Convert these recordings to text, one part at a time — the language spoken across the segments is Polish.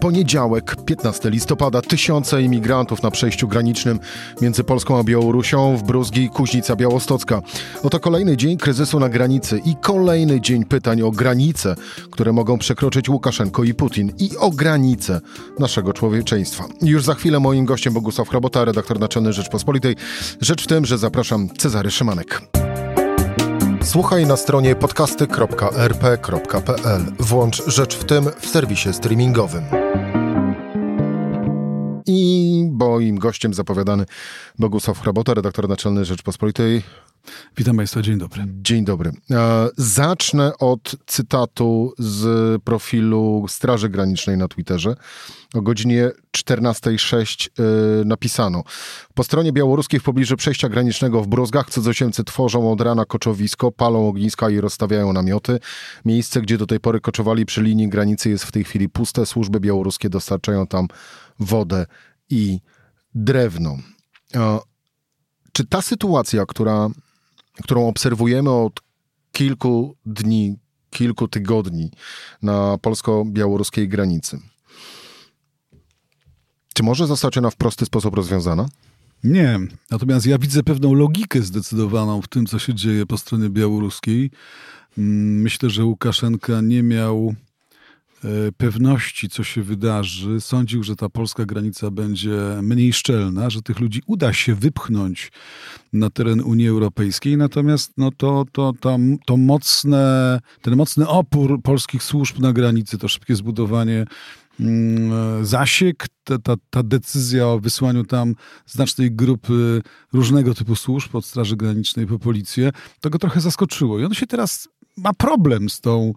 Poniedziałek, 15 listopada, tysiące imigrantów na przejściu granicznym między Polską a Białorusią w Bruzgi, Kuźnica Białostocka. Oto kolejny dzień kryzysu na granicy i kolejny dzień pytań o granice, które mogą przekroczyć Łukaszenko i Putin, i o granice naszego człowieczeństwa. Już za chwilę moim gościem Bogusław Chrabota, redaktor naczelny Rzeczpospolitej. Rzecz w tym, że zapraszam, Cezary Szymanek. Słuchaj na stronie podcasty.rp.pl. Włącz Rzecz w tym w serwisie streamingowym. I moim gościem zapowiadany Bogusław Chrabota, redaktor naczelny Rzeczpospolitej. Witam Państwa, dzień dobry. Dzień dobry. Zacznę od cytatu z profilu Straży Granicznej na Twitterze. O godzinie 14:06 napisano: po stronie białoruskiej w pobliżu przejścia granicznego w Bruzgach cudzoziemcy tworzą od rana koczowisko, palą ogniska i rozstawiają namioty. Miejsce, gdzie do tej pory koczowali przy linii granicy, jest w tej chwili puste. Służby białoruskie dostarczają tam wodę i drewno. Czy ta sytuacja, którą obserwujemy od kilku dni, kilku tygodni na polsko-białoruskiej granicy, czy może zostać ona w prosty sposób rozwiązana? Nie. Natomiast ja widzę pewną logikę zdecydowaną w tym, co się dzieje po stronie białoruskiej. Myślę, że Łukaszenka nie miał pewności, co się wydarzy. Sądził, że ta polska granica będzie mniej szczelna, że tych ludzi uda się wypchnąć na teren Unii Europejskiej. Natomiast ten mocny opór polskich służb na granicy, to szybkie zbudowanie zasiek, ta decyzja o wysłaniu tam znacznej grupy różnego typu służb, od Straży Granicznej po policję, to go trochę zaskoczyło. I on się teraz ma problem z tą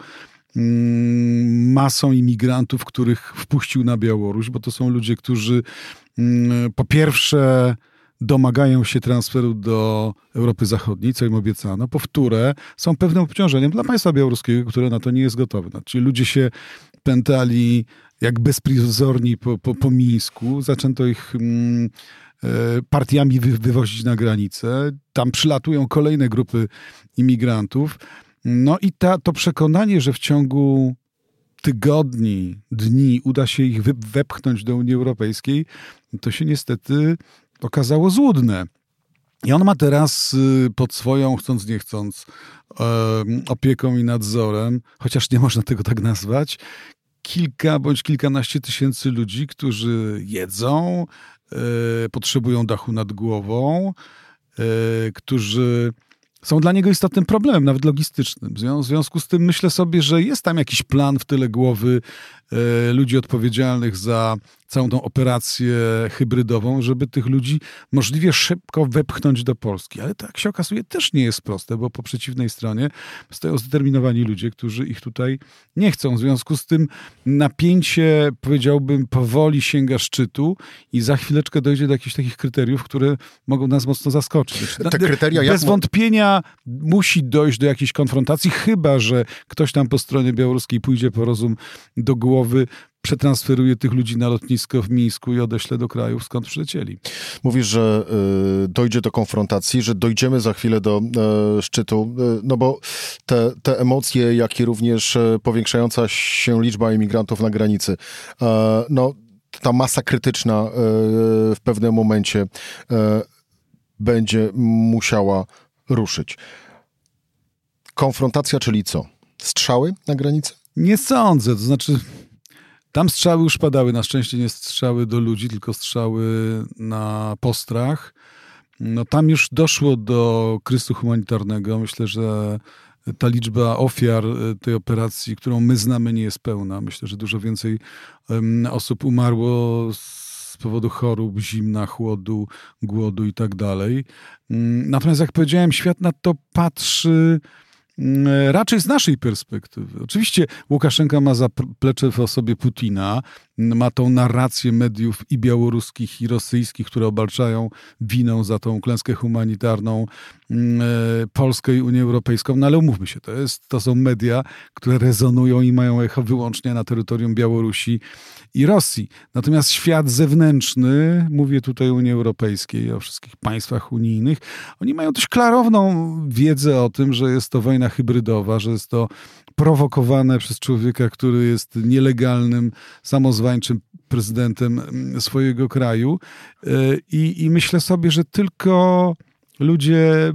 masą imigrantów, których wpuścił na Białoruś, bo to są ludzie, którzy po pierwsze domagają się transferu do Europy Zachodniej, co im obiecano, po wtóre są pewnym obciążeniem dla państwa białoruskiego, które na to nie jest gotowe. Czyli ludzie się pętali jak bezprizorni po Mińsku, zaczęto ich partiami wywozić na granicę, tam przylatują kolejne grupy imigrantów. No i to przekonanie, że w ciągu tygodni, dni uda się ich wepchnąć do Unii Europejskiej, to się niestety okazało złudne. I on ma teraz pod swoją, chcąc nie chcąc, opieką i nadzorem, chociaż nie można tego tak nazwać, kilka bądź kilkanaście tysięcy ludzi, którzy jedzą, potrzebują dachu nad głową, którzy są dla niego istotnym problemem, nawet logistycznym. W związku z tym myślę sobie, że jest tam jakiś plan w tyle głowy ludzi odpowiedzialnych za całą tą operację hybrydową, żeby tych ludzi możliwie szybko wepchnąć do Polski. Ale tak się okazuje, też nie jest proste, bo po przeciwnej stronie stoją zdeterminowani ludzie, którzy ich tutaj nie chcą. W związku z tym napięcie, powiedziałbym, powoli sięga szczytu i za chwileczkę dojdzie do jakichś takich kryteriów, które mogą nas mocno zaskoczyć. Te kryteria, bez wątpienia musi dojść do jakiejś konfrontacji, chyba że ktoś tam po stronie białoruskiej pójdzie po rozum do głowy, przetransferuje tych ludzi na lotnisko w Mińsku i odeśle do krajów, skąd przylecieli. Mówisz, że dojdzie do konfrontacji, że dojdziemy za chwilę do szczytu, no bo te emocje, jak i również powiększająca się liczba imigrantów na granicy, ta masa krytyczna w pewnym momencie będzie musiała ruszyć. Konfrontacja, czyli co? Strzały na granicy? Nie sądzę, to znaczy tam strzały już padały, na szczęście nie strzały do ludzi, tylko strzały na postrach. No tam już doszło do kryzysu humanitarnego. Myślę, że ta liczba ofiar tej operacji, którą my znamy, nie jest pełna. Myślę, że dużo więcej osób umarło z powodu chorób, zimna, chłodu, głodu i tak dalej. Natomiast jak powiedziałem, świat na to patrzy raczej z naszej perspektywy. Oczywiście Łukaszenka ma zaplecze w osobie Putina, ma tą narrację mediów i białoruskich, i rosyjskich, które obarczają winą za tą klęskę humanitarną Polskę i Unię Europejską, no ale umówmy się, to są media, które rezonują i mają echo wyłącznie na terytorium Białorusi i Rosji. Natomiast świat zewnętrzny, mówię tutaj o Unii Europejskiej, o wszystkich państwach unijnych, oni mają dość klarowną wiedzę o tym, że jest to wojna hybrydowa, że jest to prowokowane przez człowieka, który jest nielegalnym, samozwańczym prezydentem swojego kraju. I myślę sobie, że tylko ludzie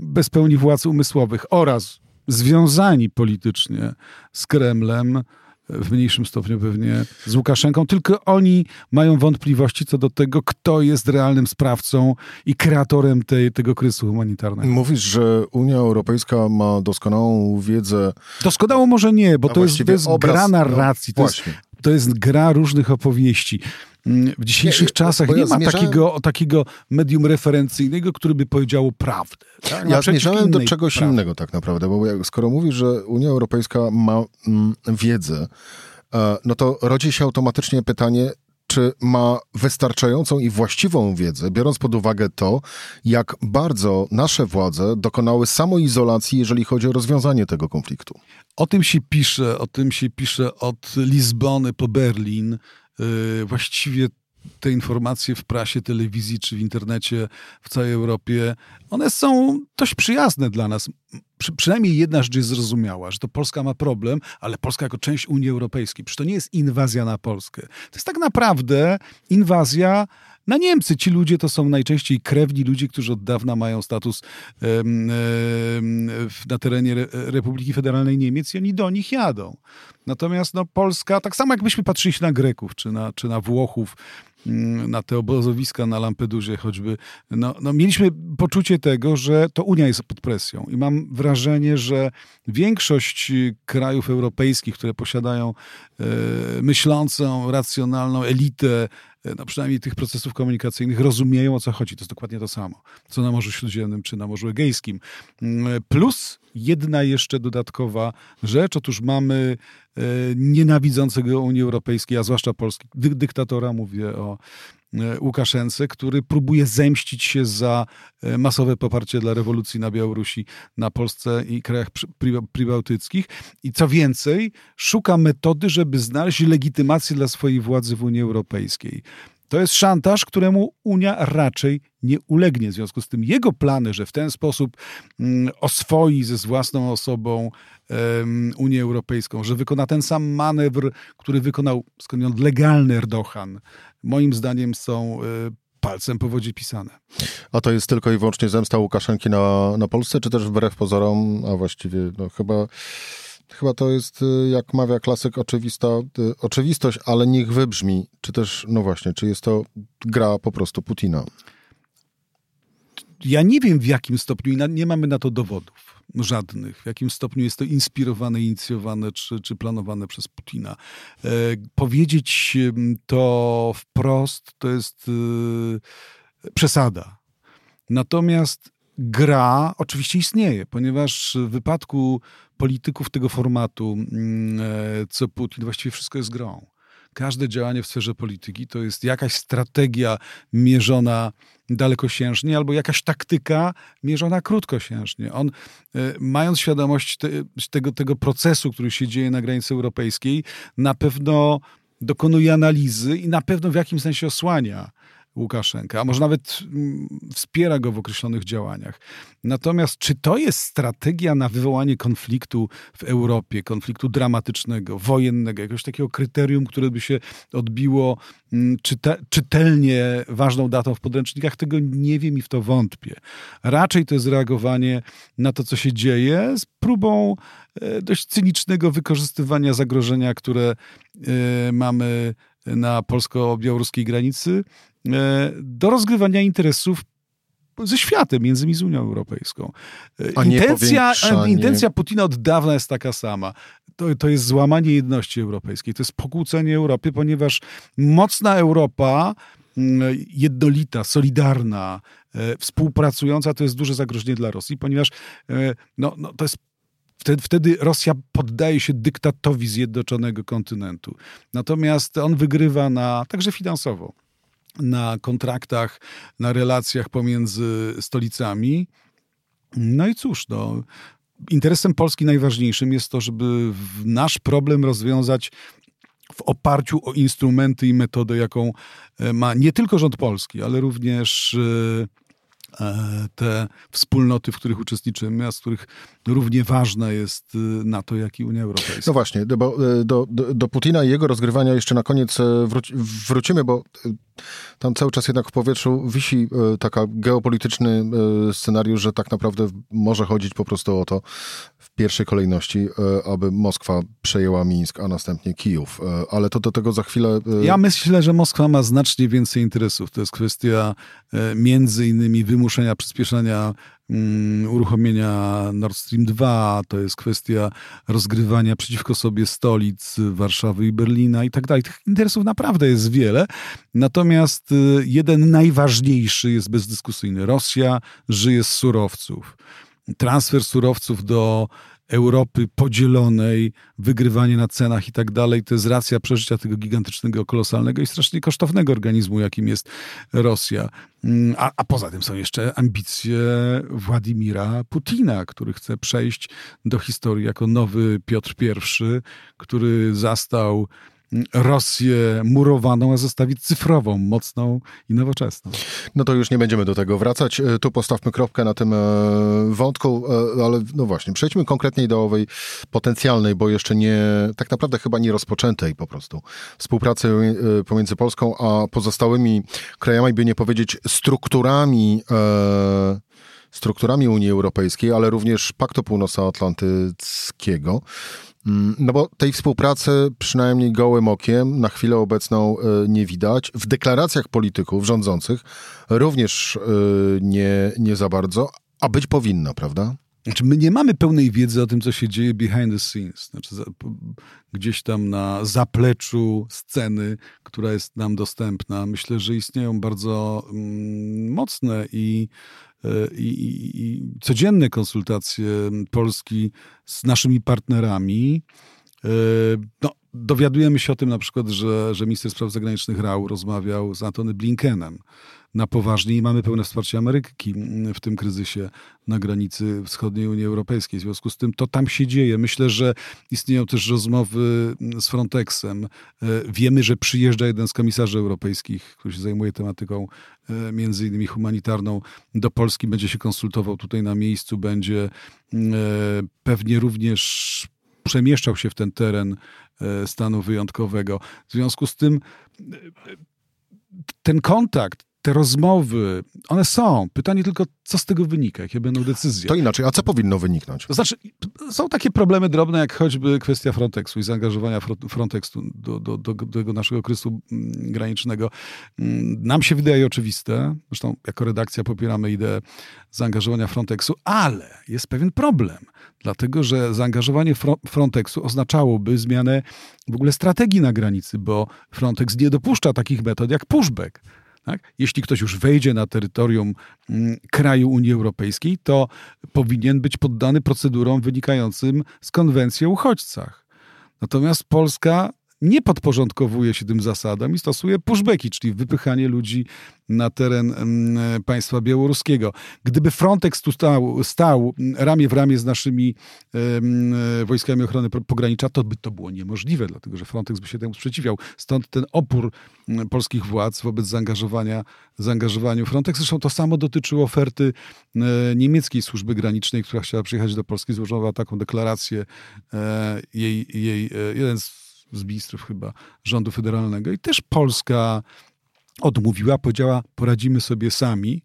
bez pełni władz umysłowych oraz związani politycznie z Kremlem, w mniejszym stopniu pewnie z Łukaszenką, tylko oni mają wątpliwości co do tego, kto jest realnym sprawcą i kreatorem tego kryzysu humanitarnego. Mówisz, że Unia Europejska ma doskonałą wiedzę. Doskonałą może nie, bo to jest obraz, gra narracji, no, to jest gra różnych opowieści. W dzisiejszych czasach nie ma takiego medium referencyjnego, który by powiedziało prawdę. Tak? Ja zmierzałem do czegoś innego tak naprawdę, bo skoro mówisz, że Unia Europejska ma wiedzę, no to rodzi się automatycznie pytanie, czy ma wystarczającą i właściwą wiedzę, biorąc pod uwagę to, jak bardzo nasze władze dokonały samoizolacji, jeżeli chodzi o rozwiązanie tego konfliktu. O tym się pisze od Lizbony po Berlin. Właściwie te informacje w prasie, telewizji czy w internecie w całej Europie, one są dość przyjazne dla nas. Przynajmniej jedna rzecz jest zrozumiała, że to Polska ma problem, ale Polska jako część Unii Europejskiej. Przecież to nie jest inwazja na Polskę. To jest tak naprawdę inwazja na Niemcy. Ci ludzie to są najczęściej krewni ludzi, którzy od dawna mają status na terenie Republiki Federalnej Niemiec i oni do nich jadą. Natomiast Polska, tak samo jakbyśmy patrzyli na Greków czy na Włochów, na te obozowiska na Lampedusie choćby, mieliśmy poczucie tego, że to Unia jest pod presją i mam wrażenie, że większość krajów europejskich, które posiadają myślącą, racjonalną elitę, przynajmniej tych procesów komunikacyjnych, rozumieją, o co chodzi. To jest dokładnie to samo, co na Morzu Śródziemnym czy na Morzu Egejskim. Plus jedna jeszcze dodatkowa rzecz. Otóż mamy nienawidzącego Unii Europejskiej, a zwłaszcza Polski, dyktatora, mówię o Łukaszence, który próbuje zemścić się za masowe poparcie dla rewolucji na Białorusi, na Polsce i krajach pribałtyckich. I co więcej, szuka metody, żeby znaleźć legitymację dla swojej władzy w Unii Europejskiej. To jest szantaż, któremu Unia raczej nie ulegnie. W związku z tym jego plany, że w ten sposób oswoi ze własną osobą Unię Europejską, że wykona ten sam manewr, który wykonał skądinąd legalny Erdoğan, moim zdaniem są palcem po wodzie pisane. A to jest tylko i wyłącznie zemsta Łukaszenki na Polsce, czy też wbrew pozorom, a właściwie chyba to jest, jak mawia klasyk, oczywistość, ale niech wybrzmi, czy też, czy jest to gra po prostu Putina? Ja nie wiem w jakim stopniu i nie mamy na to dowodów żadnych, w jakim stopniu jest to inspirowane, inicjowane czy planowane przez Putina. Powiedzieć to wprost to jest przesada. Natomiast gra oczywiście istnieje, ponieważ w wypadku polityków tego formatu, co Putin, właściwie wszystko jest grą. Każde działanie w sferze polityki to jest jakaś strategia mierzona dalekosiężnie albo jakaś taktyka mierzona krótkosiężnie. On, mając świadomość tego procesu, który się dzieje na granicy europejskiej, na pewno dokonuje analizy i na pewno w jakimś sensie osłania Łukaszenka, a może nawet wspiera go w określonych działaniach. Natomiast czy to jest strategia na wywołanie konfliktu w Europie, konfliktu dramatycznego, wojennego, jakiegoś takiego kryterium, które by się odbiło czytelnie ważną datą w podręcznikach? Tego nie wiem i w to wątpię. Raczej to jest reagowanie na to, co się dzieje, z próbą dość cynicznego wykorzystywania zagrożenia, które mamy na polsko-białoruskiej granicy, do rozgrywania interesów ze światem, między innymi z Unią Europejską. Intencja Putina od dawna jest taka sama. To jest złamanie jedności europejskiej. To jest pokłócenie Europy, ponieważ mocna Europa, jednolita, solidarna, współpracująca, to jest duże zagrożenie dla Rosji, ponieważ to jest Wtedy Rosja poddaje się dyktatowi zjednoczonego kontynentu. Natomiast on wygrywa także finansowo, na kontraktach, na relacjach pomiędzy stolicami. No i cóż, interesem Polski najważniejszym jest to, żeby nasz problem rozwiązać w oparciu o instrumenty i metodę, jaką ma nie tylko rząd polski, ale również te wspólnoty, w których uczestniczymy, a z których równie ważna jest NATO, jak i Unia Europejska. No właśnie, bo do Putina i jego rozgrywania jeszcze na koniec wrócimy, bo tam cały czas jednak w powietrzu wisi taka geopolityczny scenariusz, że tak naprawdę może chodzić po prostu o to w pierwszej kolejności, aby Moskwa przejęła Mińsk, a następnie Kijów. Ale to do tego za chwilę... Ja myślę, że Moskwa ma znacznie więcej interesów. To jest kwestia między innymi wymuszenia, przyspieszenia uruchomienia Nord Stream 2, to jest kwestia rozgrywania przeciwko sobie stolic Warszawy i Berlina i tak dalej. Tych interesów naprawdę jest wiele, natomiast jeden najważniejszy jest bezdyskusyjny. Rosja żyje z surowców. Transfer surowców do Europy podzielonej, wygrywanie na cenach i tak dalej, to jest racja przeżycia tego gigantycznego, kolosalnego i strasznie kosztownego organizmu, jakim jest Rosja. A poza tym są jeszcze ambicje Władimira Putina, który chce przejść do historii jako nowy Piotr I, który zastał Rosję murowaną, a zostawić cyfrową, mocną i nowoczesną. No to już nie będziemy do tego wracać. Tu postawmy kropkę na tym wątku, ale no właśnie, przejdźmy konkretnie do owej potencjalnej, bo jeszcze nie, tak naprawdę chyba nie rozpoczętej po prostu współpracy pomiędzy Polską a pozostałymi krajami, by nie powiedzieć strukturami Unii Europejskiej, ale również Paktu Północnoatlantyckiego. No bo tej współpracy przynajmniej gołym okiem na chwilę obecną nie widać. W deklaracjach polityków rządzących również nie za bardzo, a być powinno, prawda? Znaczy, my nie mamy pełnej wiedzy o tym, co się dzieje behind the scenes. Znaczy, gdzieś tam na zapleczu sceny, która jest nam dostępna. Myślę, że istnieją bardzo mocne i codzienne konsultacje Polski z naszymi partnerami. Dowiadujemy się o tym na przykład, że minister spraw zagranicznych Rau rozmawiał z Antony Blinkenem na poważnie i mamy pełne wsparcie Ameryki w tym kryzysie na granicy wschodniej Unii Europejskiej. W związku z tym to tam się dzieje. Myślę, że istnieją też rozmowy z Frontexem. Wiemy, że przyjeżdża jeden z komisarzy europejskich, który się zajmuje tematyką między innymi humanitarną, do Polski. Będzie się konsultował tutaj na miejscu. Będzie pewnie również przemieszczał się w ten teren stanu wyjątkowego. W związku z tym ten kontakt, te rozmowy, one są. Pytanie tylko, co z tego wynika, jakie będą decyzje. To inaczej, a co powinno wyniknąć? To znaczy, są takie problemy drobne, jak choćby kwestia Frontexu i zaangażowania Frontexu do tego naszego kryzysu granicznego. Nam się wydaje oczywiste, zresztą jako redakcja popieramy ideę zaangażowania Frontexu, ale jest pewien problem, dlatego że zaangażowanie Frontexu oznaczałoby zmianę w ogóle strategii na granicy, bo Frontex nie dopuszcza takich metod jak pushback. Tak? Jeśli ktoś już wejdzie na terytorium kraju Unii Europejskiej, to powinien być poddany procedurom wynikającym z konwencji o uchodźcach. Natomiast Polska nie podporządkowuje się tym zasadom i stosuje pushbacki, czyli wypychanie ludzi na teren państwa białoruskiego. Gdyby Frontex tu stał ramię w ramię z naszymi wojskami ochrony pogranicza, to by to było niemożliwe, dlatego że Frontex by się temu sprzeciwiał. Stąd ten opór polskich władz wobec zaangażowaniu Frontex. Zresztą to samo dotyczyło oferty niemieckiej służby granicznej, która chciała przyjechać do Polski, złożyła taką deklarację jeden z ministrów chyba rządu federalnego i też Polska odmówiła, powiedziała, poradzimy sobie sami.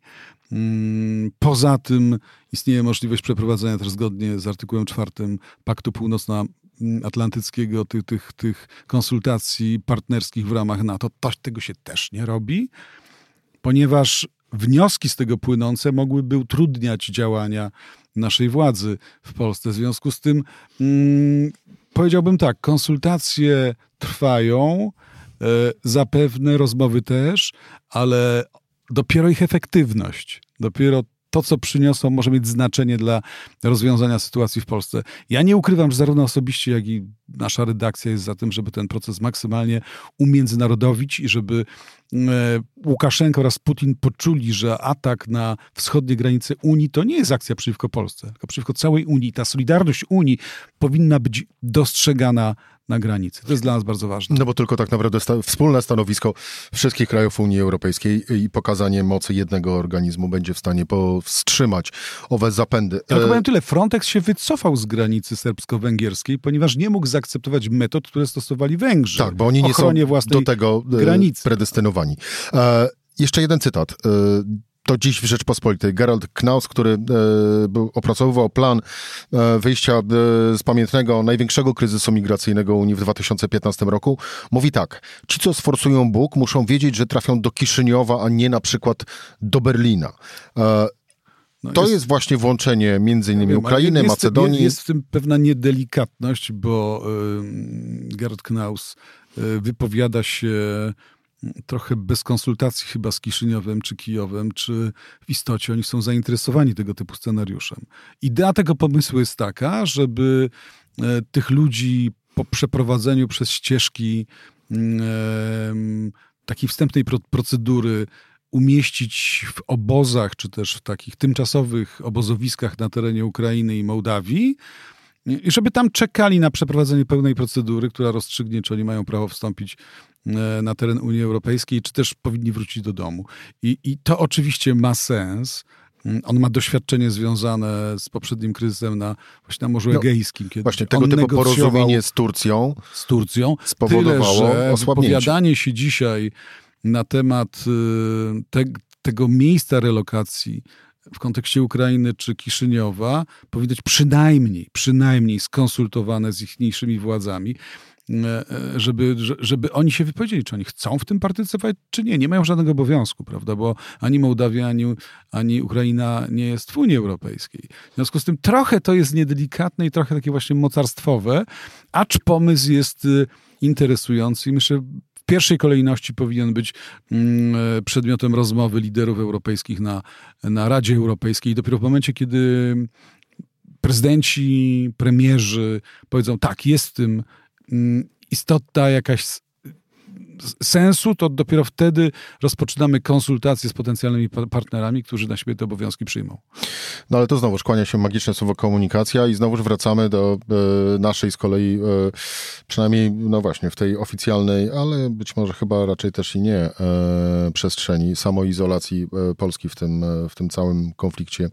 Poza tym istnieje możliwość przeprowadzenia też zgodnie z artykułem 4 Paktu Północnoatlantyckiego tych konsultacji partnerskich w ramach NATO. Tego się też nie robi, ponieważ wnioski z tego płynące mogłyby utrudniać działania naszej władzy w Polsce. W związku z tym powiedziałbym tak, konsultacje trwają, zapewne rozmowy też, ale dopiero ich efektywność, dopiero to, co przyniosło, może mieć znaczenie dla rozwiązania sytuacji w Polsce. Ja nie ukrywam, że zarówno osobiście, jak i nasza redakcja jest za tym, żeby ten proces maksymalnie umiędzynarodowić i żeby Łukaszenko oraz Putin poczuli, że atak na wschodnie granice Unii to nie jest akcja przeciwko Polsce, tylko przeciwko całej Unii. Ta solidarność Unii powinna być dostrzegana na granicy. To jest dla nas bardzo ważne. No bo tylko tak naprawdę wspólne stanowisko wszystkich krajów Unii Europejskiej i pokazanie mocy jednego organizmu będzie w stanie powstrzymać owe zapędy. Ja tylko powiem tyle. Frontex się wycofał z granicy serbsko-węgierskiej, ponieważ nie mógł zaakceptować metod, które stosowali Węgrzy. Tak, bo oni nie są do tego predestynowani. Jeszcze jeden cytat. To dziś w Rzeczpospolitej. Gerald Knaus, który opracowywał plan wyjścia z pamiętnego, największego kryzysu migracyjnego Unii w 2015 roku, mówi tak. Ci, co sforsują Bóg, muszą wiedzieć, że trafią do Kiszyniowa, a nie na przykład do Berlina. To jest właśnie włączenie między innymi Ukrainy, Macedonii. Jest w tym pewna niedelikatność, bo Gerald Knaus wypowiada się trochę bez konsultacji chyba z Kiszyniowem czy Kijowem, czy w istocie oni są zainteresowani tego typu scenariuszem. Idea tego pomysłu jest taka, żeby tych ludzi po przeprowadzeniu przez ścieżki takiej wstępnej procedury umieścić w obozach, czy też w takich tymczasowych obozowiskach na terenie Ukrainy i Mołdawii, i żeby tam czekali na przeprowadzenie pełnej procedury, która rozstrzygnie, czy oni mają prawo wstąpić na teren Unii Europejskiej, czy też powinni wrócić do domu. I to oczywiście ma sens. On ma doświadczenie związane z poprzednim kryzysem właśnie na Morzu Egejskim. Kiedy właśnie tego typu porozumienie z Turcją spowodowało osłabienie. Wypowiadanie się dzisiaj na temat tego miejsca relokacji w kontekście Ukrainy czy Kiszyniowa powinno być przynajmniej skonsultowane z ichniejszymi władzami, żeby oni się wypowiedzieli, czy oni chcą w tym partycypować, czy nie. Nie mają żadnego obowiązku, prawda? Bo ani Mołdawia, ani Ukraina nie jest w Unii Europejskiej. W związku z tym trochę to jest niedelikatne i trochę takie właśnie mocarstwowe, acz pomysł jest interesujący i myślę, w pierwszej kolejności powinien być przedmiotem rozmowy liderów europejskich na Radzie Europejskiej. I dopiero w momencie, kiedy prezydenci, premierzy powiedzą, tak, jest w tym istota jakaś sensu, to dopiero wtedy rozpoczynamy konsultacje z potencjalnymi partnerami, którzy na siebie te obowiązki przyjmą. No ale to znowu kłania się magiczne słowo komunikacja i znowuż wracamy do naszej z kolei, przynajmniej no właśnie w tej oficjalnej, ale być może chyba raczej też i nie przestrzeni samoizolacji Polski w tym całym konflikcie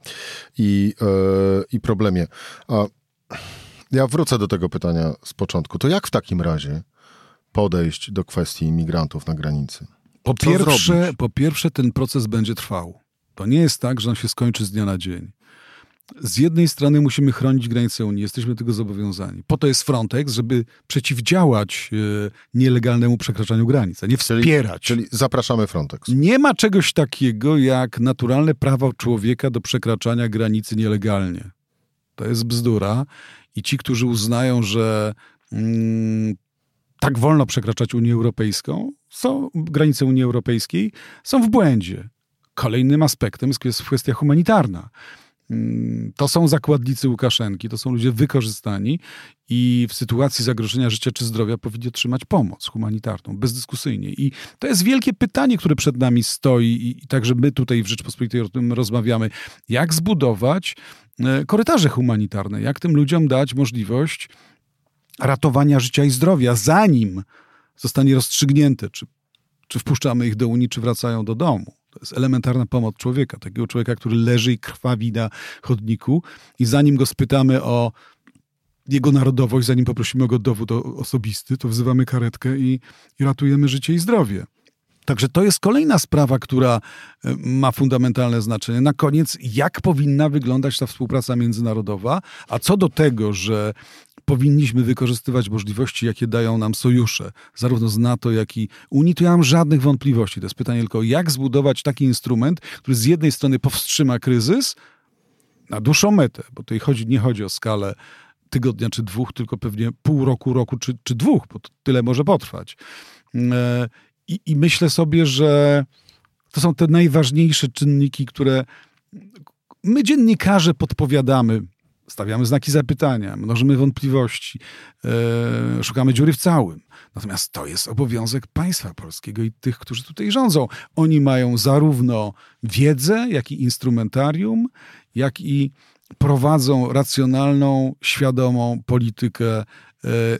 i problemie. A ja wrócę do tego pytania z początku. To jak w takim razie podejść do kwestii imigrantów na granicy? Po pierwsze, ten proces będzie trwał. To nie jest tak, że on się skończy z dnia na dzień. Z jednej strony musimy chronić granicę Unii. Jesteśmy do tego zobowiązani. Po to jest Frontex, żeby przeciwdziałać nielegalnemu przekraczaniu granic, a nie wspierać. Czyli zapraszamy Frontex. Nie ma czegoś takiego jak naturalne prawo człowieka do przekraczania granicy nielegalnie. To jest bzdura. I ci, którzy uznają, że tak wolno przekraczać Unię Europejską, granicę Unii Europejskiej, są w błędzie. Kolejnym aspektem jest kwestia humanitarna. To są zakładnicy Łukaszenki, to są ludzie wykorzystani i w sytuacji zagrożenia życia czy zdrowia powinni otrzymać pomoc humanitarną, bezdyskusyjnie. I to jest wielkie pytanie, które przed nami stoi i także my tutaj w Rzeczpospolitej o tym rozmawiamy. Jak zbudować korytarze humanitarne, jak tym ludziom dać możliwość ratowania życia i zdrowia, zanim zostanie rozstrzygnięte, czy wpuszczamy ich do Unii, czy wracają do domu. To jest elementarna pomoc człowieka, takiego człowieka, który leży i krwawi na chodniku i zanim go spytamy o jego narodowość, zanim poprosimy go o dowód osobisty, to wzywamy karetkę i ratujemy życie i zdrowie. Także to jest kolejna sprawa, która ma fundamentalne znaczenie. Na koniec, jak powinna wyglądać ta współpraca międzynarodowa, a co do tego, że powinniśmy wykorzystywać możliwości, jakie dają nam sojusze, zarówno z NATO, jak i Unii, to ja mam żadnych wątpliwości. To jest pytanie tylko, jak zbudować taki instrument, który z jednej strony powstrzyma kryzys na dłuższą metę, bo tutaj nie chodzi o skalę tygodnia czy dwóch, tylko pewnie pół roku czy dwóch, bo to tyle może potrwać. I myślę sobie, że to są te najważniejsze czynniki, które My, dziennikarze, podpowiadamy, stawiamy znaki zapytania, mnożymy wątpliwości, szukamy dziury w całym. Natomiast to jest obowiązek państwa polskiego i tych, którzy tutaj rządzą. Oni mają zarówno wiedzę, jak i instrumentarium, jak i prowadzą racjonalną, świadomą politykę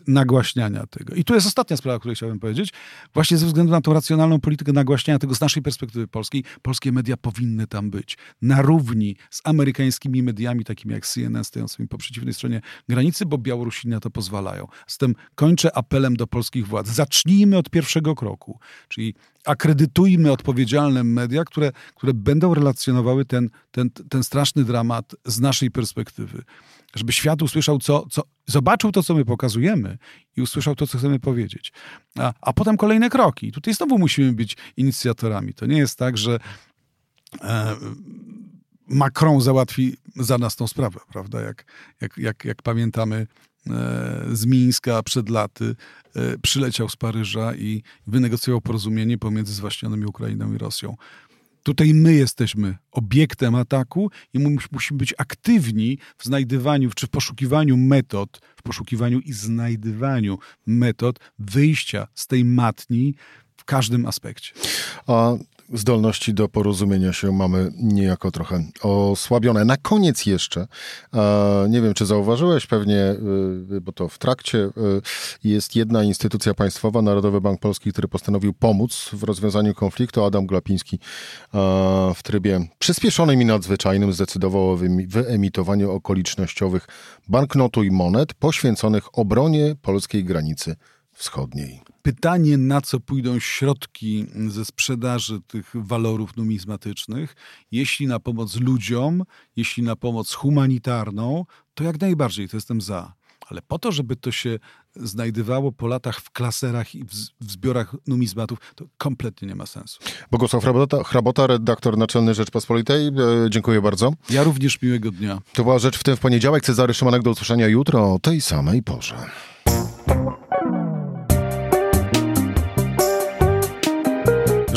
nagłaśniania tego. I tu jest ostatnia sprawa, o której chciałbym powiedzieć. Właśnie ze względu na tą racjonalną politykę nagłaśniania tego z naszej perspektywy polskiej, polskie media powinny tam być. Na równi z amerykańskimi mediami, takimi jak CNN, stojącymi po przeciwnej stronie granicy, bo Białorusini na to pozwalają. Zatem kończę apelem do polskich władz. Zacznijmy od pierwszego kroku. Czyli akredytujmy odpowiedzialne media, które będą relacjonowały ten straszny dramat z naszej perspektywy. Żeby świat usłyszał, zobaczył to, co my pokazujemy i usłyszał to, co chcemy powiedzieć. A potem kolejne kroki. Tutaj znowu musimy być inicjatorami. To nie jest tak, że Macron załatwi za nas tą sprawę, prawda? Jak pamiętamy, z Mińska przed laty przyleciał z Paryża i wynegocjował porozumienie pomiędzy zwaśnionymi Ukrainą i Rosją. Tutaj my jesteśmy obiektem ataku i musimy być aktywni w znajdywaniu, czy w poszukiwaniu metod, w poszukiwaniu i znajdywaniu metod wyjścia z tej matni w każdym aspekcie. A zdolności do porozumienia się mamy niejako trochę osłabione. Na koniec jeszcze, nie wiem, czy zauważyłeś pewnie, bo to w trakcie, jest jedna instytucja państwowa, Narodowy Bank Polski, który postanowił pomóc w rozwiązaniu konfliktu. Adam Głapiński w trybie przyspieszonym i nadzwyczajnym zdecydował o wyemitowaniu okolicznościowych banknotu i monet poświęconych obronie polskiej granicy wschodniej. Pytanie, na co pójdą środki ze sprzedaży tych walorów numizmatycznych, jeśli na pomoc ludziom, jeśli na pomoc humanitarną, to jak najbardziej, to jestem za. Ale po to, żeby to się znajdywało po latach w klaserach i w zbiorach numizmatów, to kompletnie nie ma sensu. Bogusław Chrabota, redaktor naczelny Rzeczpospolitej, dziękuję bardzo. Ja również, miłego dnia. To była Rzecz w tym w poniedziałek. Cezary Szymanek, do usłyszenia jutro o tej samej porze.